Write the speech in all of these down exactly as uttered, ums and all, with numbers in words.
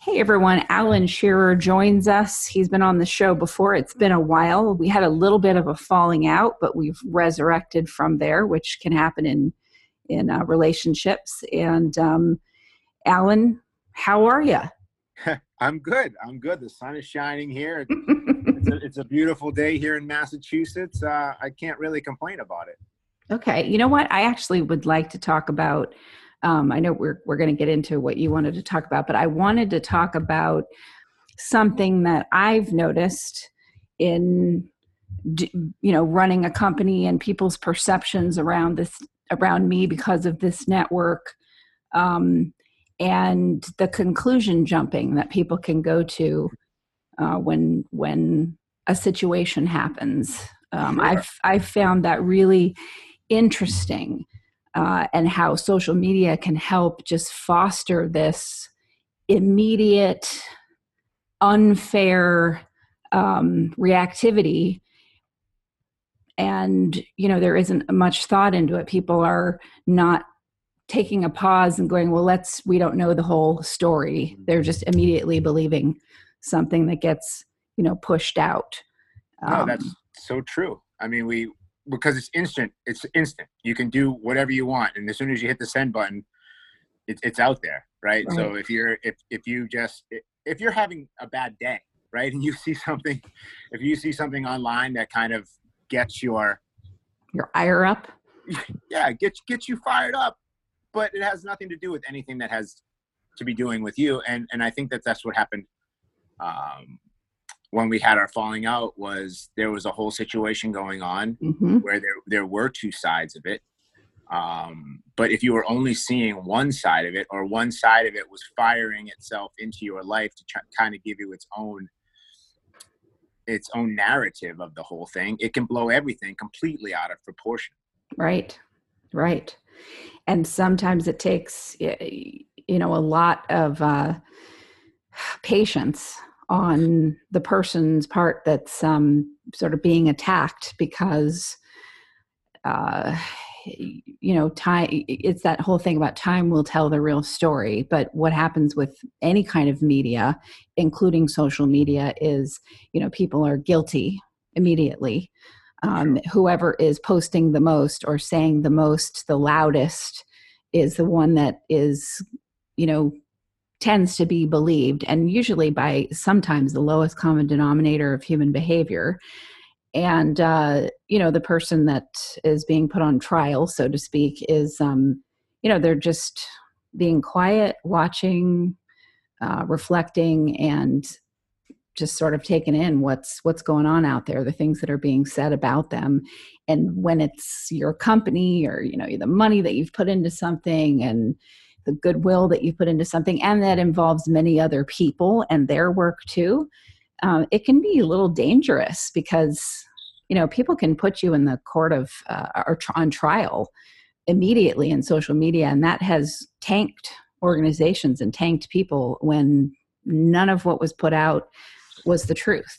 Hey everyone, Alan Scherer joins us. He's been on the show before. It's been a while. We had a little bit of a falling out, but we've resurrected from there, which can happen in in uh, relationships. And um, Alan, how are you? I'm good. I'm good. The sun is shining here. It's, a, it's a beautiful day here in Massachusetts. Uh, I can't really complain about it. Okay. You know what? I actually would like to talk about Um, I know we're we're going to get into what you wanted to talk about, but I wanted to talk about something that I've noticed in, you know, running a company and people's perceptions around this, around me because of this network, um, and the conclusion jumping that people can go to uh, when when a situation happens. Um, sure. I've I've found that really interesting. Uh, and how social media can help just foster this immediate, unfair um, reactivity. And, you know, there isn't much thought into it. People are not taking a pause and going, well, let's, we don't know the whole story. They're just immediately believing something that gets, you know, pushed out. Um, no, that's so true. I mean, we... because it's instant, it's instant. You can do whatever you want. And as soon as you hit the send button, it's it's out there, right? right? So if you're, if, if you just, if you're having a bad day, right? And you see something, if you see something online that kind of gets your, your ire up. Yeah. Gets, gets you fired up, but it has nothing to do with anything that has to be doing with you. And, and I think that that's what happened. Um, When we had our falling out, was there was a whole situation going on mm-hmm. where there there were two sides of it. Um, but if you were only seeing one side of it, or one side of it was firing itself into your life to try, kind of give you its own its own narrative of the whole thing, it can blow everything completely out of proportion. Right, right. And sometimes it takes, you know, a lot of uh, patience on the person's part that's um, sort of being attacked, because, uh, you know, time, it's that whole thing about time will tell the real story. But what happens with any kind of media, including social media, is, you know, people are guilty immediately. Um, whoever is posting the most or saying the most, the loudest, is the one that is, you know, tends to be believed, and usually by sometimes the lowest common denominator of human behavior. And, uh, you know, the person that is being put on trial, so to speak, is, um, you know, they're just being quiet, watching, uh, reflecting, and just sort of taking in what's, what's going on out there, the things that are being said about them. And when it's your company, or, you know, the money that you've put into something, and the goodwill that you put into something, and that involves many other people and their work too, um, it can be a little dangerous, because, you know, people can put you in the court of, uh, or tr- on trial immediately in social media. And that has tanked organizations and tanked people when none of what was put out was the truth.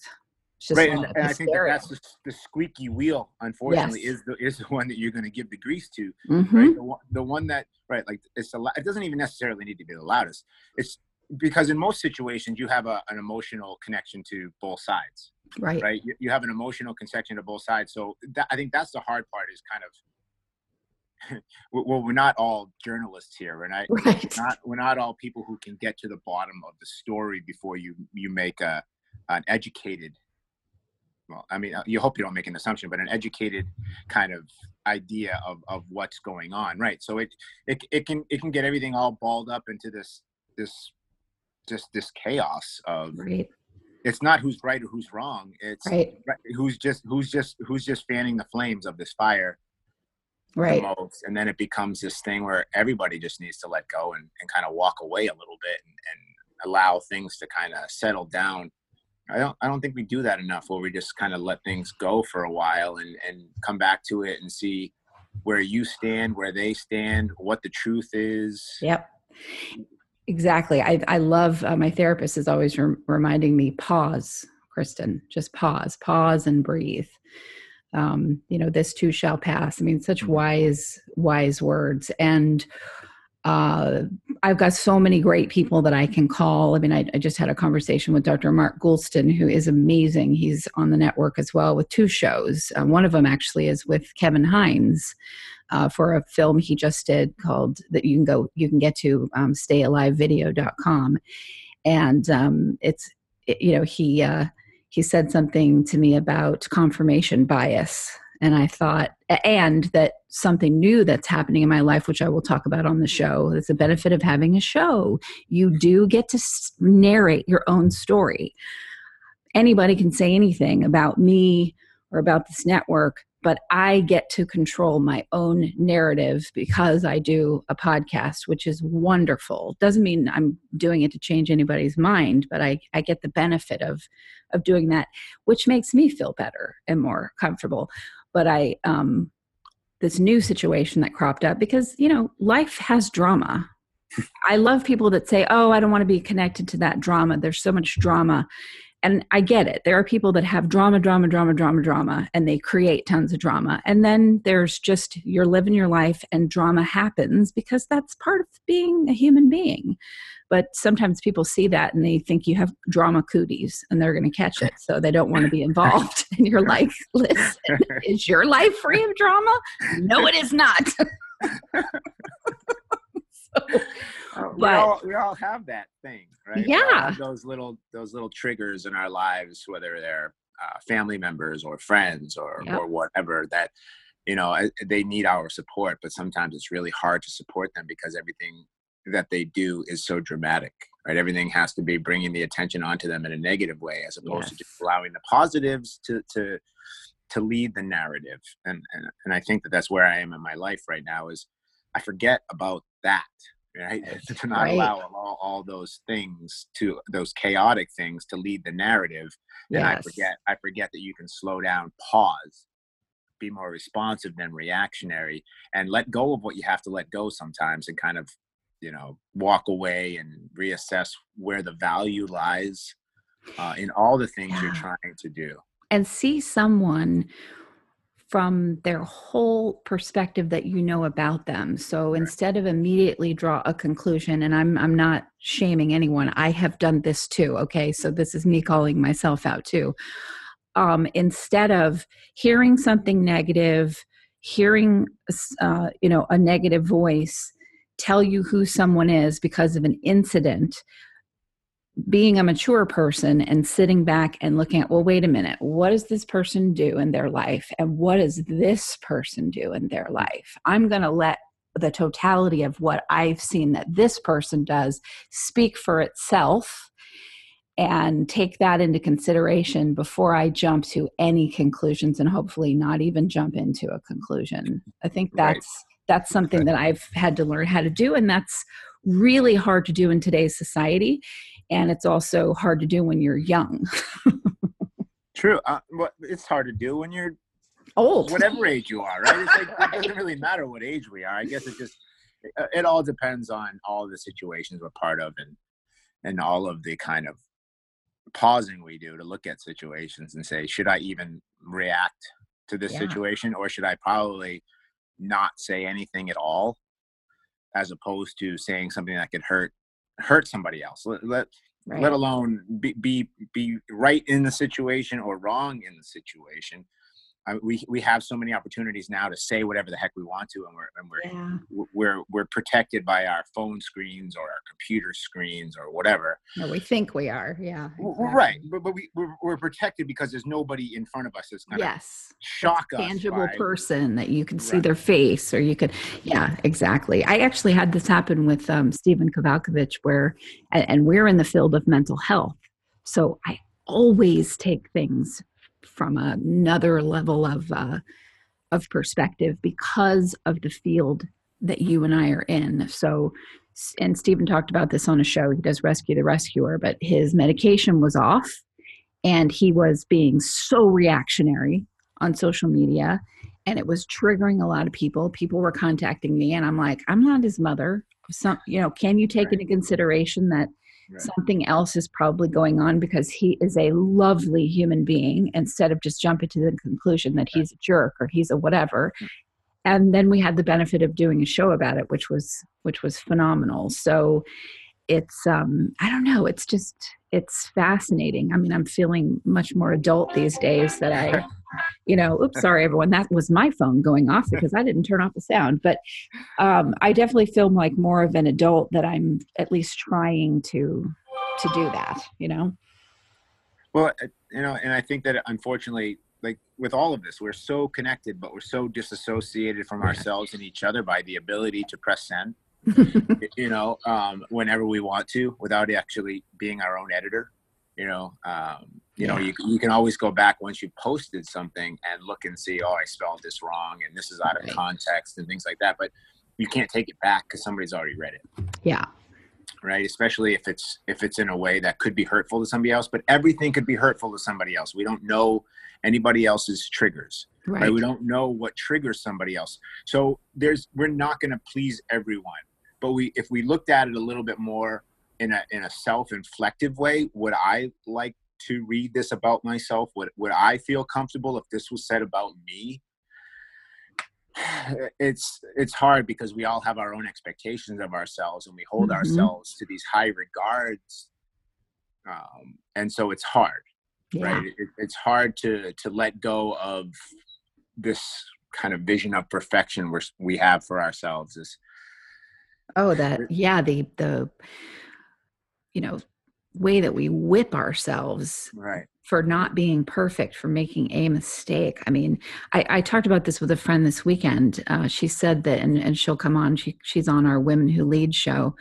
It's just right, and, and I think that that's the, the squeaky wheel, unfortunately, yes. is the is the one that you're going to give the grease to, mm-hmm. right? The, the one that, right, like it's a, it doesn't even necessarily need to be the loudest. It's because in most situations you have a, an emotional connection to both sides, right? Right, you, you have an emotional connection to both sides. So that, I think that's the hard part is kind of. Well, we're not all journalists here, right? I, right. We're, not, we're not all people who can get to the bottom of the story before you you make a an educated. Well, I mean, you hope you don't make an assumption, but an educated kind of idea of, of what's going on, right? So it it it can it can get everything all balled up into this this just this chaos of. Right. It's not who's right or who's wrong. It's right. who's just who's just who's just fanning the flames of this fire. Right. And then it becomes this thing where everybody just needs to let go and, and kind of walk away a little bit and, and allow things to kind of settle down. I don't I don't think we do that enough where we just kind of let things go for a while and, and come back to it and see where you stand, where they stand, what the truth is. Yep. Exactly. I, I love uh, my therapist is always re- reminding me, pause, Kristen, just pause, pause and breathe. Um, you know, this too shall pass. I mean, such wise, wise words. And uh, I've got so many great people that I can call. I mean, I, I just had a conversation with Doctor Mark Goulston, who is amazing. He's on the network as well with two shows. Uh, one of them actually is with Kevin Hines uh, for a film he just did called that you can go, you can get to um, stay alive video dot com. And um, it's, it, you know, he, uh, He said something to me about confirmation bias, and I thought, and that something new that's happening in my life, which I will talk about on the show. That's the benefit of having a show. You do get to narrate your own story. Anybody can say anything about me or about this network, but I get to control my own narrative because I do a podcast, which is wonderful. Doesn't mean I'm doing it to change anybody's mind, but I, I get the benefit of, of doing that, which makes me feel better and more comfortable. But I, um, this new situation that cropped up because, you know, life has drama. I love people that say, oh, I don't want to be connected to that drama. There's so much drama. And I get it. There are people that have drama, drama, drama, drama, drama, and they create tons of drama. And then there's just you're living your life and drama happens because that's part of being a human being. But sometimes people see that and they think you have drama cooties and they're going to catch it. So they don't want to be involved. And you're like, listen, is your life free of drama? No, it is not. So, but, we, all, we all have that thing, right? Yeah. Those little those little triggers in our lives, whether they're uh, family members or friends or, yep. or whatever, that, you know, they need our support. But sometimes it's really hard to support them because everything that they do is so dramatic, right? Everything has to be bringing the attention onto them in a negative way as opposed yes. to just allowing the positives to to to lead the narrative. And, and and I think that that's where I am in my life right now is I forget about that, right? To not right. allow all, all those things to those chaotic things to lead the narrative. Then yes. I forget, I forget that you can slow down, pause, be more responsive than reactionary, and let go of what you have to let go sometimes and kind of, you know, walk away and reassess where the value lies uh, in all the things yeah. you're trying to do. And see someone from their whole perspective that you know about them. So instead of immediately draw a conclusion, and I'm I'm not shaming anyone, I have done this too, okay? So this is me calling myself out too. Um, instead of hearing something negative, hearing uh, you know, a negative voice tell you who someone is because of an incident, being a mature person and sitting back and looking at, well, wait a minute, what does this person do in their life? And what does this person do in their life? I'm going to let the totality of what I've seen that this person does speak for itself and take that into consideration before I jump to any conclusions and hopefully not even jump into a conclusion. I think that's, right. that's something that I've had to learn how to do. And that's really hard to do in today's society. And it's also hard to do when you're young. True. Uh, well, it's hard to do when you're old, whatever age you are, right? It's like, right? It doesn't really matter what age we are. I guess it just, it all depends on all the situations we're part of and, and all of the kind of pausing we do to look at situations and say, should I even react to this yeah. situation, or should I probably not say anything at all, as opposed to saying something that could hurt hurt somebody else, let let, right. let alone be, be be right in the situation or wrong in the situation. I, we we have so many opportunities now to say whatever the heck we want to, and we're and we're yeah. we're we're protected by our phone screens or our computer screens or whatever. No, we think we are, yeah, exactly. right. But but we we're, we're protected because there's nobody in front of us that's going to yes. shock it's us. Tangible by, person that you can see right. their face, or you could, yeah, exactly. I actually had this happen with um, Stephen Kovalkovich, where and, and we're in the field of mental health, so I always take things from another level of uh, of perspective because of the field that you and I are in. So, and Stephen talked about this on a show. He does Rescue the Rescuer, but his medication was off, and he was being so reactionary on social media, and it was triggering a lot of people. People were contacting me, and I'm like, I'm not his mother. Some, you know, can you take right. into consideration that Right. something else is probably going on, because he is a lovely human being, instead of just jumping to the conclusion that he's a jerk or he's a whatever. And then we had the benefit of doing a show about it, which was, which was phenomenal. So it's, um, I don't know, it's just, it's fascinating. I mean, I'm feeling much more adult these days that I, you know, oops, sorry, everyone. That was my phone going off because I didn't turn off the sound, but um, I definitely feel like more of an adult, that I'm at least trying to, to do that, you know? Well, you know, and I think that unfortunately, like with all of this, we're so connected, but we're so disassociated from ourselves and each other by the ability to press send. you know, um, whenever we want to, without actually being our own editor, you know, um, you yeah. know, you, you can always go back once you posted something and look and see, oh, I spelled this wrong, and this is out right. of context and things like that. But you can't take it back because somebody's already read it. Yeah. Right. Especially if it's, if it's in a way that could be hurtful to somebody else, but everything could be hurtful to somebody else. We don't know anybody else's triggers. Right. right? We don't know what triggers somebody else. So there's, we're not going to please everyone. But we, if we looked at it a little bit more in a in a self-inflective way, would I like to read this about myself? Would would I feel comfortable if this was said about me? It's it's hard because we all have our own expectations of ourselves, and we hold mm-hmm. ourselves to these high regards, um, and so it's hard, yeah. right? It, it's hard to to let go of this kind of vision of perfection we're, we have for ourselves. This, Oh, that, yeah, the, the, you know, way that we whip ourselves right. for not being perfect, for making a mistake. I mean, I, I talked about this with a friend this weekend. Uh, she said that, and, and she'll come on, she, she's on our Women Who Lead show.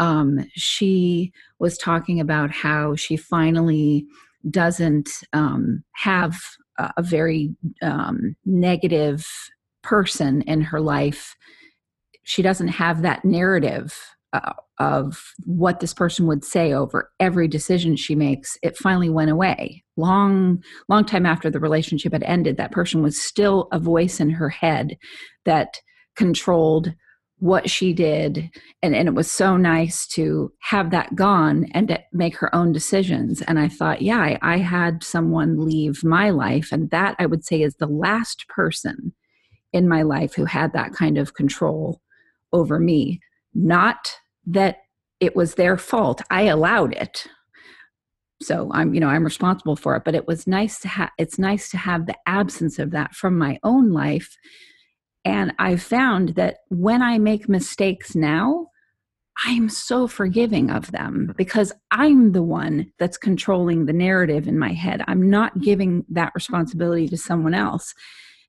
Um, she was talking about how she finally doesn't um, have a, a very um, negative person in her life. She doesn't have that narrative uh, of what this person would say over every decision she makes. It finally went away. Long, long time after the relationship had ended, that person was still a voice in her head that controlled what she did. And, and it was so nice to have that gone and to make her own decisions. And I thought, yeah, I, I had someone leave my life. And that, I would say, is the last person in my life who had that kind of control over me. Not that it was their fault. I allowed it. So I'm, you know, I'm responsible for it, but it was nice to have, it's nice to have the absence of that from my own life. And I found that when I make mistakes now, I'm so forgiving of them because I'm the one that's controlling the narrative in my head. I'm not giving that responsibility to someone else.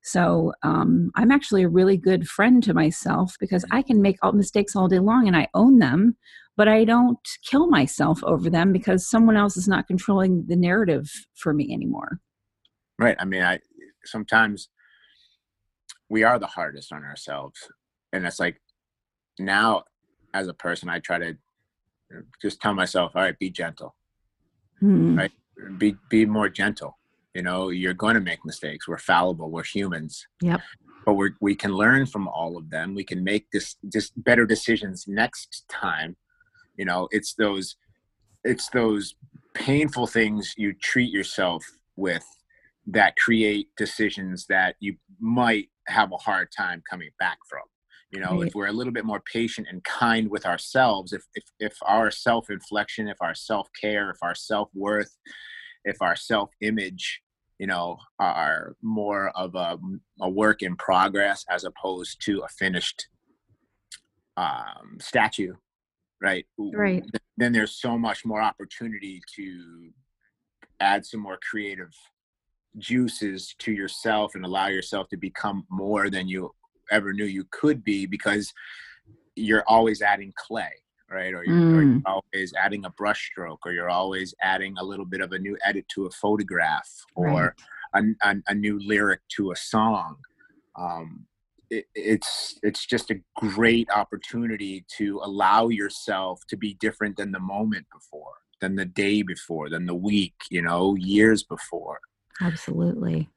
So um, I'm actually a really good friend to myself because I can make all mistakes all day long and I own them, but I don't kill myself over them because someone else is not controlling the narrative for me anymore. Right. I mean, I sometimes we are the hardest on ourselves. And it's like now as a person, I try to just tell myself, all right, be gentle, hmm. right? Be, be more gentle. You know, you're going to make mistakes. We're fallible. We're humans. Yep. But we we can learn from all of them. We can make this just better decisions next time. You know, it's those, it's those painful things you treat yourself with that create decisions that you might have a hard time coming back from. You know, right. If we're a little bit more patient and kind with ourselves, if if, if our self-inflection, if our self-care, if our self-worth, if our self-image, you know, are more of a, a work in progress as opposed to a finished um, statue, right? Right. Then there's so much more opportunity to add some more creative juices to yourself and allow yourself to become more than you ever knew you could be, because you're always adding clay, right? Or you're, mm. or you're always adding a brushstroke, or you're always adding a little bit of a new edit to a photograph, or right. a, a, a new lyric to a song. Um, it, it's it's just a great opportunity to allow yourself to be different than the moment before, than the day before, than the week, you know, years before. Absolutely.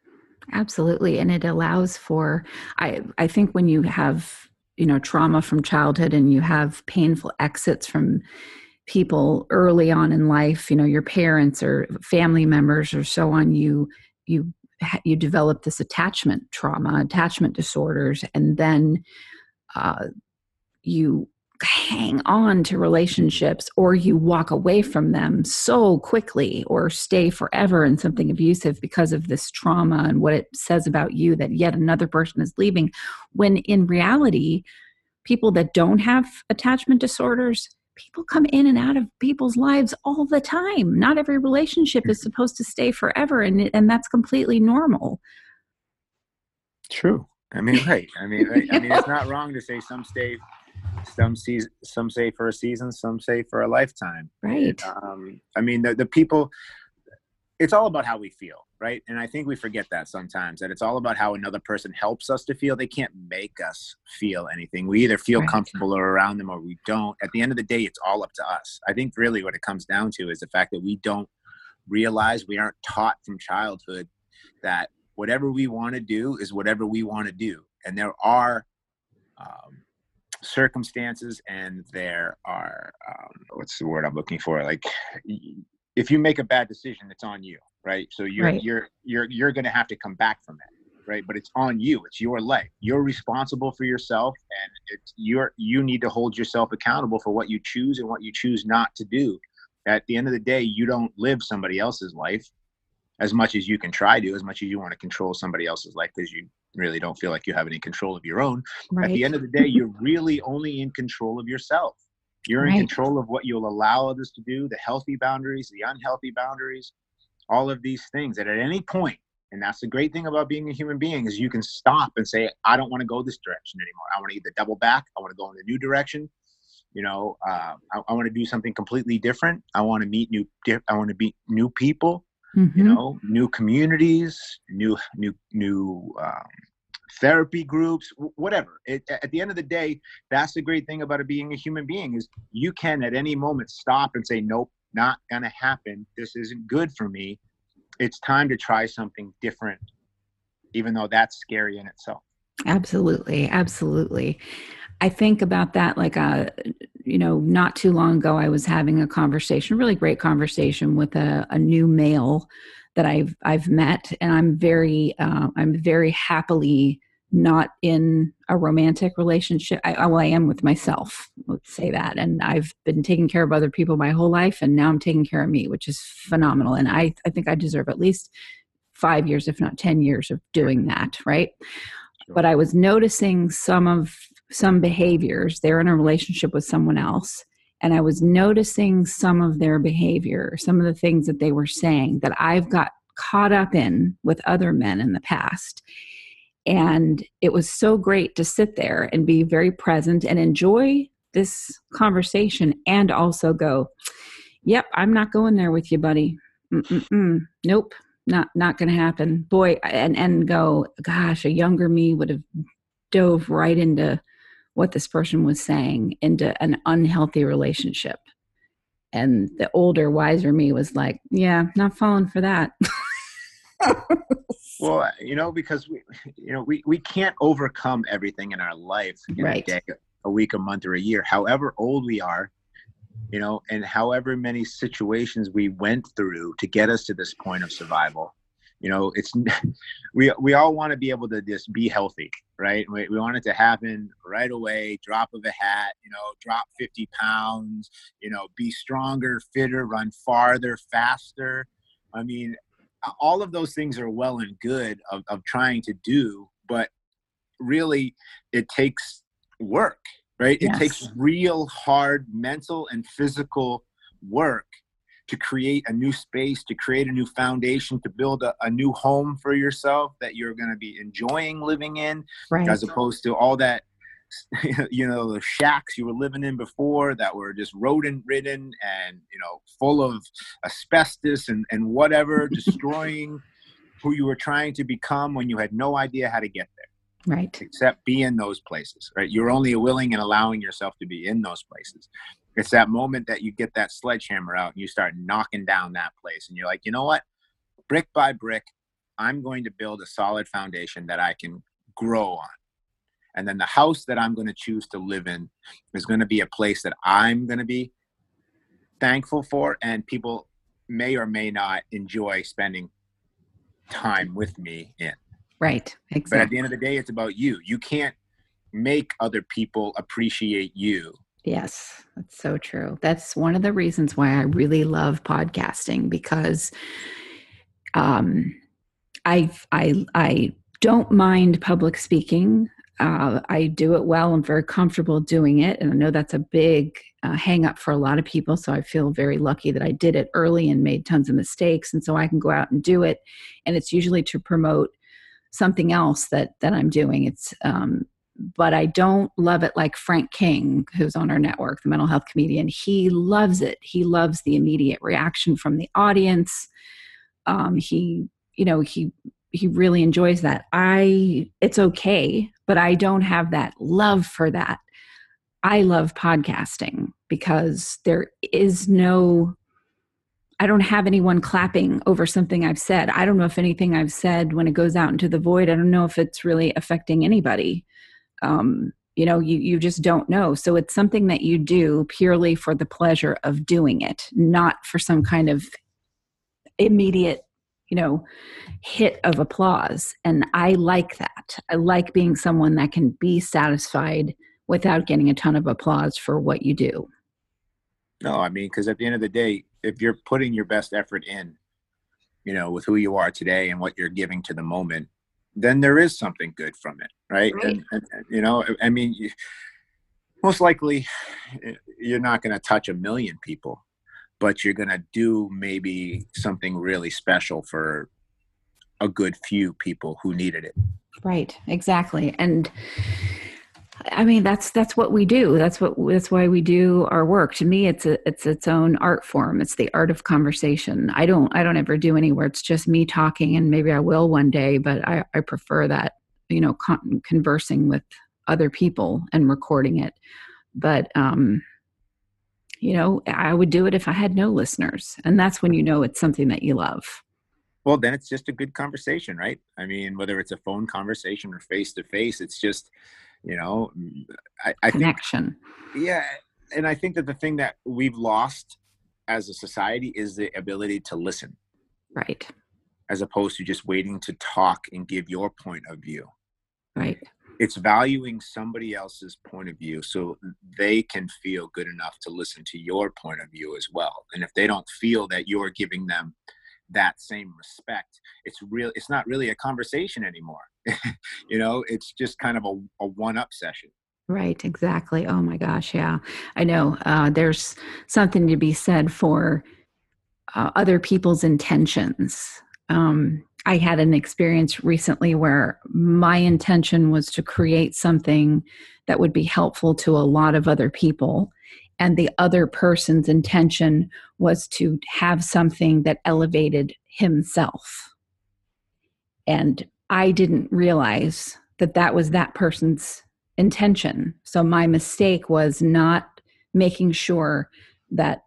Absolutely. And it allows for, I, I think when you have, you know, trauma from childhood and you have painful exits from people early on in life, you know, your parents or family members or so on, you, you, you develop this attachment trauma, attachment disorders, and then uh, you hang on to relationships, or you walk away from them so quickly, or stay forever in something abusive because of this trauma and what it says about you that yet another person is leaving. When in reality, people that don't have attachment disorders, people come in and out of people's lives all the time. Not every relationship is supposed to stay forever, and and that's completely normal. True. I mean, right. I mean, right. I mean, it's not wrong to say some stay Some season, some say for a season, some say for a lifetime. Right. Um, I mean, the, the people, it's all about how we feel, right? And I think we forget that sometimes, that it's all about how another person helps us to feel. They can't make us feel anything. We either feel right. comfortable or around them, or we don't. At the end of the day, it's all up to us. I think really what it comes down to is the fact that we don't realize, we aren't taught from childhood that whatever we want to do is whatever we want to do. And there are... Um, circumstances, and there are um, what's the word I'm looking for? Like, if you make a bad decision, it's on you, right? So you're right. you're you're you're going to have to come back from it, right? But it's on you. It's your life. You're responsible for yourself, and it's your you need to hold yourself accountable for what you choose and what you choose not to do. At the end of the day, you don't live somebody else's life as much as you can try to, as much as you want to control somebody else's life, because you really don't feel like you have any control of your own. Right. At the end of the day, you're really only in control of yourself. You're right. in control of what you'll allow others to do, the healthy boundaries, the unhealthy boundaries, all of these things that at any point, and that's the great thing about being a human being, is you can stop and say, I don't want to go this direction anymore. I want to either double back. I want to go in a new direction. You know, uh, I, I want to do something completely different. I want to meet new, I want to meet new people. Mm-hmm. You know, new communities, new, new, new um, therapy groups, whatever. It, at the end of the day, that's the great thing about it being a human being, is you can at any moment stop and say, nope, not going to happen. This isn't good for me. It's time to try something different, even though that's scary in itself. Absolutely. Absolutely. I think about that, like, a, you know, not too long ago, I was having a conversation, really great conversation with a, a new male that I've, I've met. And I'm very, uh, I'm very happily not in a romantic relationship. I, well, I am with myself, let's say that. And I've been taking care of other people my whole life, and now I'm taking care of me, which is phenomenal. And I, I think I deserve at least five years, if not ten years of doing that. Right. But I was noticing some of some behaviors. They're in a relationship with someone else, and I was noticing some of their behavior, some of the things that they were saying that I've got caught up in with other men in the past. And it was so great to sit there and be very present and enjoy this conversation, and also go, yep, I'm not going there with you, buddy. Mm-mm-mm. Nope. Not not going to happen. Boy, and, and go, gosh, a younger me would have dove right into what this person was saying, into an unhealthy relationship. And the older, wiser me was like, yeah, not falling for that. Well, you know, because we, you know, we, we can't overcome everything in our life in right. a day, a week, a month, or a year. However old we are, you know, and however many situations we went through to get us to this point of survival. You know, it's, we, we all want to be able to just be healthy, right? We, we want it to happen right away, drop of a hat, you know, drop fifty pounds, you know, be stronger, fitter, run farther, faster. I mean, all of those things are well and good of, of trying to do, but really it takes work, right? Yes. It takes real hard mental and physical work to create a new space, to create a new foundation, to build a, a new home for yourself that you're going to be enjoying living in, right, as opposed to all that, you know, the shacks you were living in before that were just rodent ridden and, you know, full of asbestos and, and whatever, destroying who you were trying to become when you had no idea how to get there. Right. Except be in those places, right? You're only willing and allowing yourself to be in those places. It's that moment that you get that sledgehammer out and you start knocking down that place. And you're like, you know what? Brick by brick, I'm going to build a solid foundation that I can grow on. And then the house that I'm going to choose to live in is going to be a place that I'm going to be thankful for. And people may or may not enjoy spending time with me in. Right. Exactly. But at the end of the day, it's about you. You can't make other people appreciate you. Yes, that's so true. That's one of the reasons why I really love podcasting, because um, I I I don't mind public speaking. Uh, I do it well. I'm very comfortable doing it. And I know that's a big uh, hang up for a lot of people. So I feel very lucky that I did it early and made tons of mistakes. And so I can go out and do it. And it's usually to promote something else that that I'm doing. It's um But I don't love it like Frank King, who's on our network, the mental health comedian. He loves it. He loves the immediate reaction from the audience. Um, he, you know, he he really enjoys that. I, it's okay, but I don't have that love for that. I love podcasting because there is no, I don't have anyone clapping over something I've said. I don't know if anything I've said, when it goes out into the void, I don't know if it's really affecting anybody. Um, you know, you, you just don't know. So it's something that you do purely for the pleasure of doing it, not for some kind of immediate, you know, hit of applause. And I like that. I like being someone that can be satisfied without getting a ton of applause for what you do. No, I mean, because at the end of the day, if you're putting your best effort in, you know, with who you are today and what you're giving to the moment, then there is something good from it, right? Right. And, and, you know, I mean, you, most likely you're not going to touch a million people, but you're going to do maybe something really special for a good few people who needed it. Right, exactly. And I mean, that's that's what we do. That's what that's why we do our work. To me, it's a, it's its own art form. It's the art of conversation. I don't I don't ever do any where it's just me talking, and maybe I will one day, but I, I prefer that, you know, con- conversing with other people and recording it. But um, you know, I would do it if I had no listeners, and that's when you know it's something that you love. Well, then it's just a good conversation, right? I mean, whether it's a phone conversation or face to face, it's just, you know, I, I connection. Think, yeah. And I think that the thing that we've lost as a society is the ability to listen. Right. As opposed to just waiting to talk and give your point of view. Right. It's valuing somebody else's point of view so they can feel good enough to listen to your point of view as well. And if they don't feel that you're giving them that same respect, it's real. It's not really a conversation anymore. You know, it's just kind of a, a one-up session. Right. Exactly. Oh my gosh. Yeah, I know. Uh, there's something to be said for uh, other people's intentions. Um, I had an experience recently where my intention was to create something that would be helpful to a lot of other people. And the other person's intention was to have something that elevated himself. And I didn't realize that that was that person's intention. So my mistake was not making sure that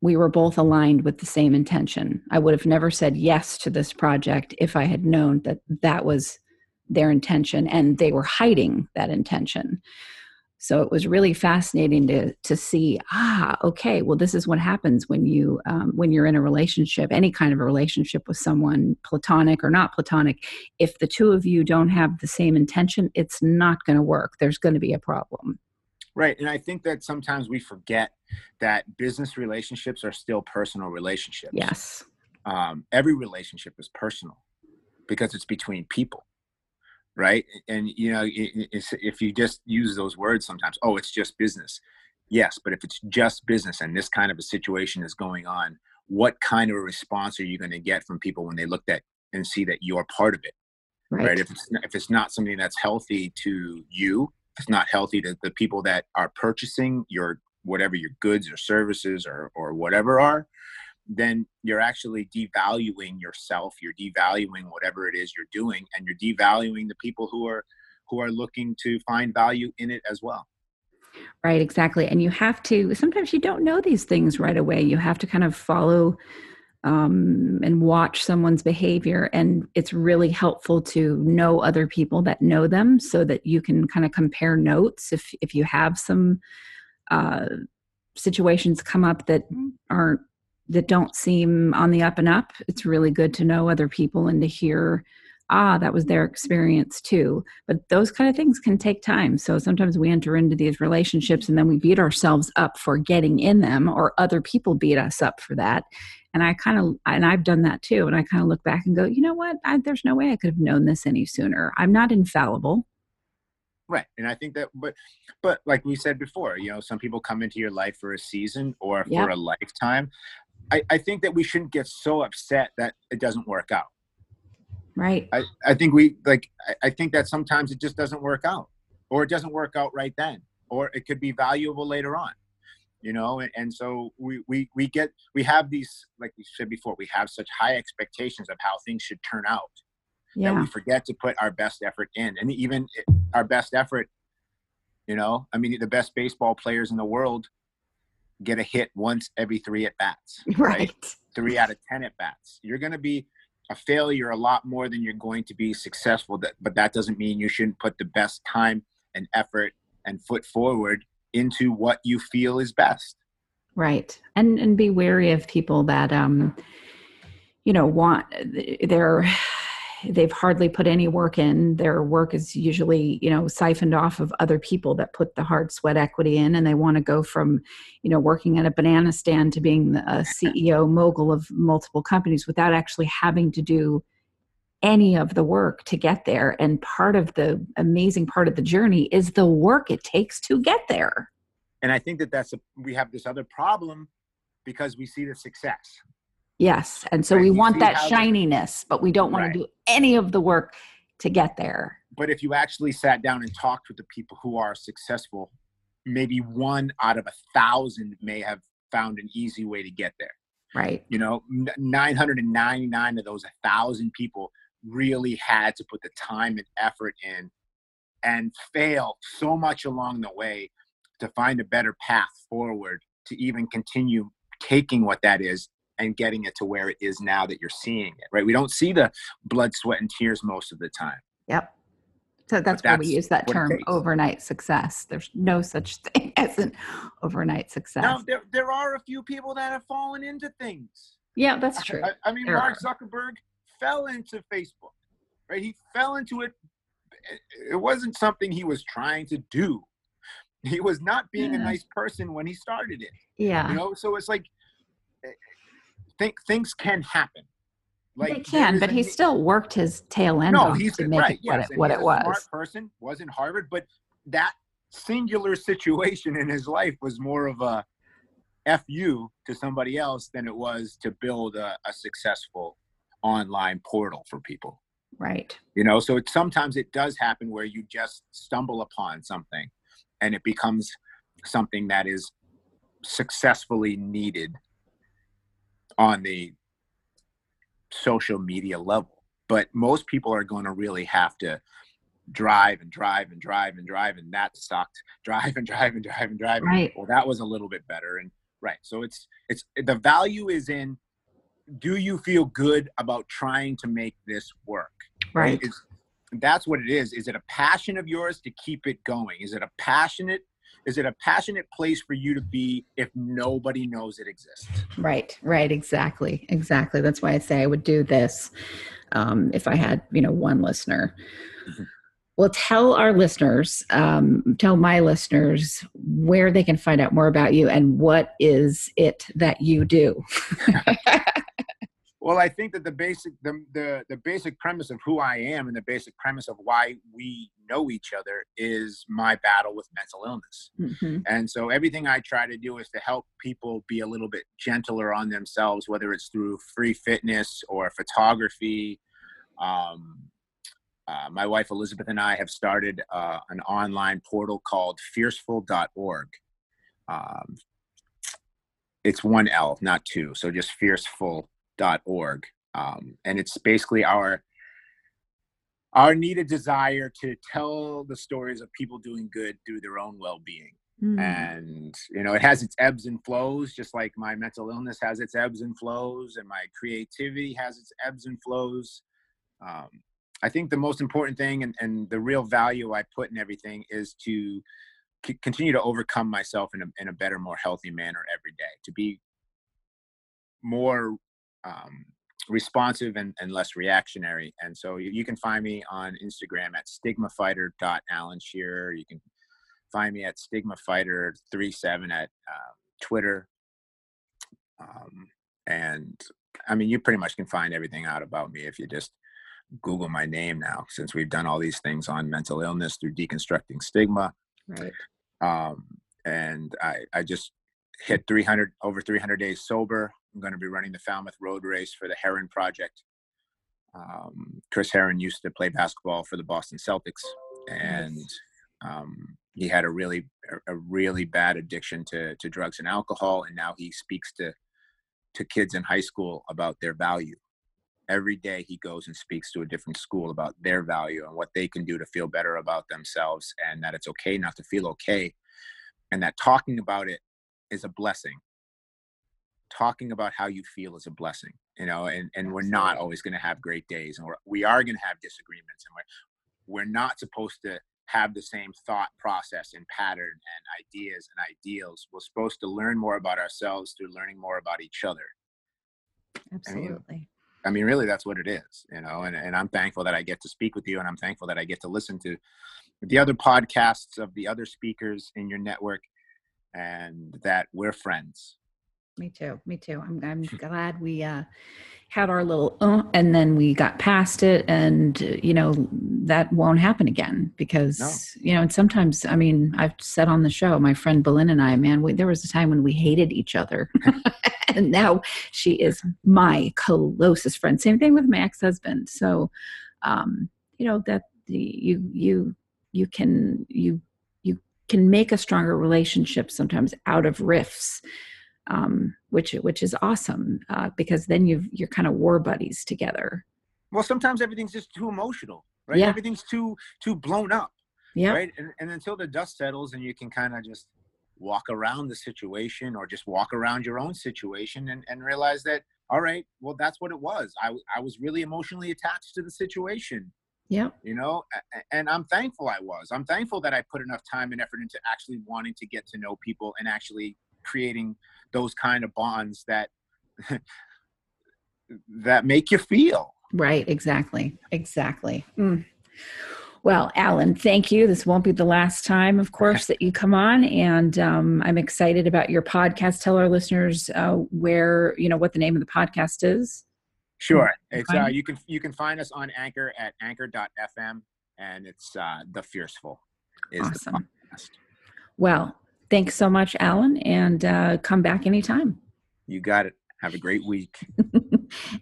we were both aligned with the same intention. I would have never said yes to this project if I had known that that was their intention and they were hiding that intention. So it was really fascinating to to see, ah, okay, well, this is what happens when you um, when you're in a relationship, any kind of a relationship with someone, platonic or not platonic. If the two of you don't have the same intention, it's not going to work. There's going to be a problem. Right. And I think that sometimes we forget that business relationships are still personal relationships. Yes. Um, every relationship is personal because it's between people. Right. And, you know, it's, if you just use those words sometimes, oh, it's just business. Yes. But if it's just business and this kind of a situation is going on, what kind of a response are you going to get from people when they look at and see that you're part of it? Right. Right? If it's, if it's not something that's healthy to you, if it's not healthy to the people that are purchasing your whatever your goods or services or, or whatever are, then you're actually devaluing yourself. You're devaluing whatever it is you're doing, and you're devaluing the people who are who are looking to find value in it as well. Right, exactly. And you have to, sometimes you don't know these things right away. You have to kind of follow um, and watch someone's behavior. And it's really helpful to know other people that know them so that you can kind of compare notes if, if you have some uh, situations come up that aren't, that don't seem on the up and up. It's really good to know other people and to hear, ah, that was their experience too. But those kind of things can take time. So sometimes we enter into these relationships and then we beat ourselves up for getting in them, or other people beat us up for that. And I kind of, and I've done that too. And I kind of look back and go, you know what? I, there's no way I could have known this any sooner. I'm not infallible. Right. And I think that, but, but like we said before, you know, some people come into your life for a season or for yep. a lifetime. I, I think that we shouldn't get so upset that it doesn't work out. Right. I, I think we like, I, I think that sometimes it just doesn't work out, or it doesn't work out right then, or it could be valuable later on, you know? And, and so we, we, we get, we have these, like we said before, we have such high expectations of how things should turn out yeah. that we forget to put our best effort in. And even our best effort, you know, I mean, the best baseball players in the world get a hit once every three at bats, right? right? Three out of ten at bats. You're going to be a failure a lot more than you're going to be successful. That, but that doesn't mean you shouldn't put the best time and effort and foot forward into what you feel is best. Right. And, and be wary of people that, um, you know, want their, they've hardly put any work in. Their work is usually, you know, siphoned off of other people that put the hard sweat equity in, and they want to go from, you know, working at a banana stand to being a C E O mogul of multiple companies without actually having to do any of the work to get there. And part of the amazing part of the journey is the work it takes to get there. And I think that that's, a, we have this other problem because we see the success. Yes. And so right. we you want that shininess, but we don't want right. to do any of the work to get there. But if you actually sat down and talked with the people who are successful, maybe one out of a thousand may have found an easy way to get there. Right. You know, nine hundred ninety-nine of those a thousand people really had to put the time and effort in and fail so much along the way to find a better path forward to even continue taking what that is and getting it to where it is now that you're seeing it, right? We don't see the blood, sweat, and tears most of the time. Yep. So that's, that's why we use that term, overnight success. There's no such thing as an overnight success. Now, there, there are a few people that have fallen into things. Yeah, that's true. I, I mean, there Mark are. Zuckerberg fell into Facebook, right? He fell into it. It wasn't something he was trying to do. He was not being yeah. a nice person when he started it. Yeah. You know, so it's like, Think things can happen. Like, they can, but he still worked his tail end off to make it what it was. Smart person, was in Harvard, but that singular situation in his life was more of a F U to somebody else than it was to build a, a successful online portal for people. Right. You know, so it, sometimes it does happen where you just stumble upon something and it becomes something that is successfully needed on the social media level. But most people are going to really have to drive and drive and drive and drive, and that sucked. Drive and drive and drive and drive. Right. Well, that was a little bit better. And right. So it's, it's, the value is in, do you feel good about trying to make this work? Right. It's, that's what it is. Is it a passion of yours to keep it going? Is it a passionate Is it a passionate place for you to be if nobody knows it exists? Right, right. Exactly. Exactly. That's why I say I would do this um, if I had, you know, one listener. Mm-hmm. Well, tell our listeners, um, tell my listeners where they can find out more about you and what is it that you do? Well, I think that the basic, the, the, the basic premise of who I am and the basic premise of why we know each other is my battle with mental illness. Mm-hmm. And so everything I try to do is to help people be a little bit gentler on themselves, whether it's through free fitness or photography. Um, uh, my wife, Elizabeth, and I have started uh, an online portal called Fierceful dot org. Um, it's one L, not two. So just Fierceful. Dot org, um, and it's basically our our needed desire to tell the stories of people doing good through their own well-being. Mm. And you know, it has its ebbs and flows, just like my mental illness has its ebbs and flows, and my creativity has its ebbs and flows. Um, I think the most important thing, and, and the real value I put in everything, is to c- continue to overcome myself in a in a better, more healthy manner every day. To be more Um, responsive and, and less reactionary. And so you, you can find me on Instagram at stigmafighter.Alan Shearer. You can find me at stigmafighter thirty-seven at uh, Twitter. Um, and I mean, you pretty much can find everything out about me if you just Google my name now, since we've done all these things on mental illness through deconstructing stigma. Right. Um, and I, I just hit three hundred, over three hundred days sober. I'm going to be running the Falmouth Road Race for the Heron Project. Um, Chris Heron used to play basketball for the Boston Celtics, and um, he had a really, a really bad addiction to to drugs and alcohol. And now he speaks to to kids in high school about their value. Every day he goes and speaks to a different school about their value and what they can do to feel better about themselves, and that it's okay not to feel okay, and that talking about it is a blessing. Talking about how you feel is a blessing, you know, and, and we're not always going to have great days, and we're, we are going to have disagreements, and we're, we're not supposed to have the same thought process and pattern and ideas and ideals. We're supposed to learn more about ourselves through learning more about each other. Absolutely. I mean, I mean really, that's what it is, you know, and, and I'm thankful that I get to speak with you, and I'm thankful that I get to listen to the other podcasts of the other speakers in your network, and that we're friends. Me too. Me too. I'm I'm glad we uh, had our little, uh, and then we got past it, and uh, you know, that won't happen again, because, no. you know, and sometimes, I mean, I've said on the show, my friend Boleyn and I, man, we, there was a time when we hated each other and now she is my closest friend. Same thing with my ex-husband. So, um, you know, that the, you, you, you can, you, you can make a stronger relationship sometimes out of rifts. Um, which which is awesome, uh, because then you've, you're kind of war buddies together. Well, sometimes everything's just too emotional, right? Yeah. Everything's too too blown up, yeah. right? And, and until the dust settles and you can kind of just walk around the situation, or just walk around your own situation, and, and realize that, all right, well, that's what it was. I, I was really emotionally attached to the situation. Yeah. You know, and I'm thankful I was. I'm thankful that I put enough time and effort into actually wanting to get to know people and actually creating those kind of bonds that that make you feel right. Exactly. Exactly. Mm. Well, Alan, thank you. This won't be the last time, of course, that you come on, and um, I'm excited about your podcast. Tell our listeners uh, where, you know, what the name of the podcast is. Sure. It's uh, you can you can find us on Anchor at anchor dot f m, and it's uh, The Fierceful is awesome. The podcast. Well, thanks so much, Alan, and uh, come back anytime. You got it. Have a great week.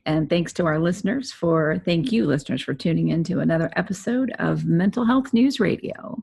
And thanks to our listeners for, thank you, listeners, for tuning in to another episode of Mental Health News Radio.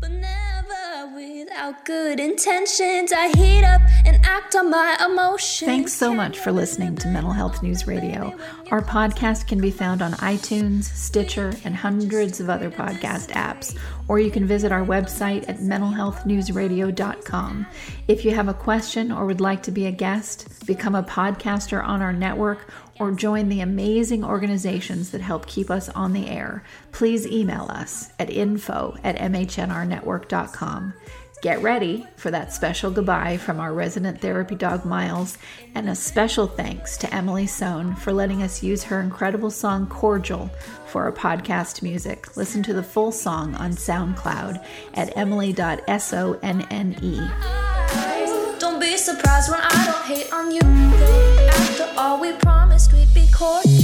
but never without good intentions. I heat up and act on my emotions. Thanks so much for listening to Mental Health News Radio. Our podcast can be found on iTunes, Stitcher, and hundreds of other podcast apps. Or you can visit our website at mental health news radio dot com. If you have a question or would like to be a guest, become a podcaster on our network, or join the amazing organizations that help keep us on the air, please email us at info at m h n r network dot com. Get ready for that special goodbye from our resident therapy dog, Miles, and a special thanks to Emily Sohn for letting us use her incredible song, Cordial, for our podcast music. Listen to the full song on SoundCloud at emily dot sonne. Don't be surprised when I don't hate on you. After all, we promised we'd be cordial.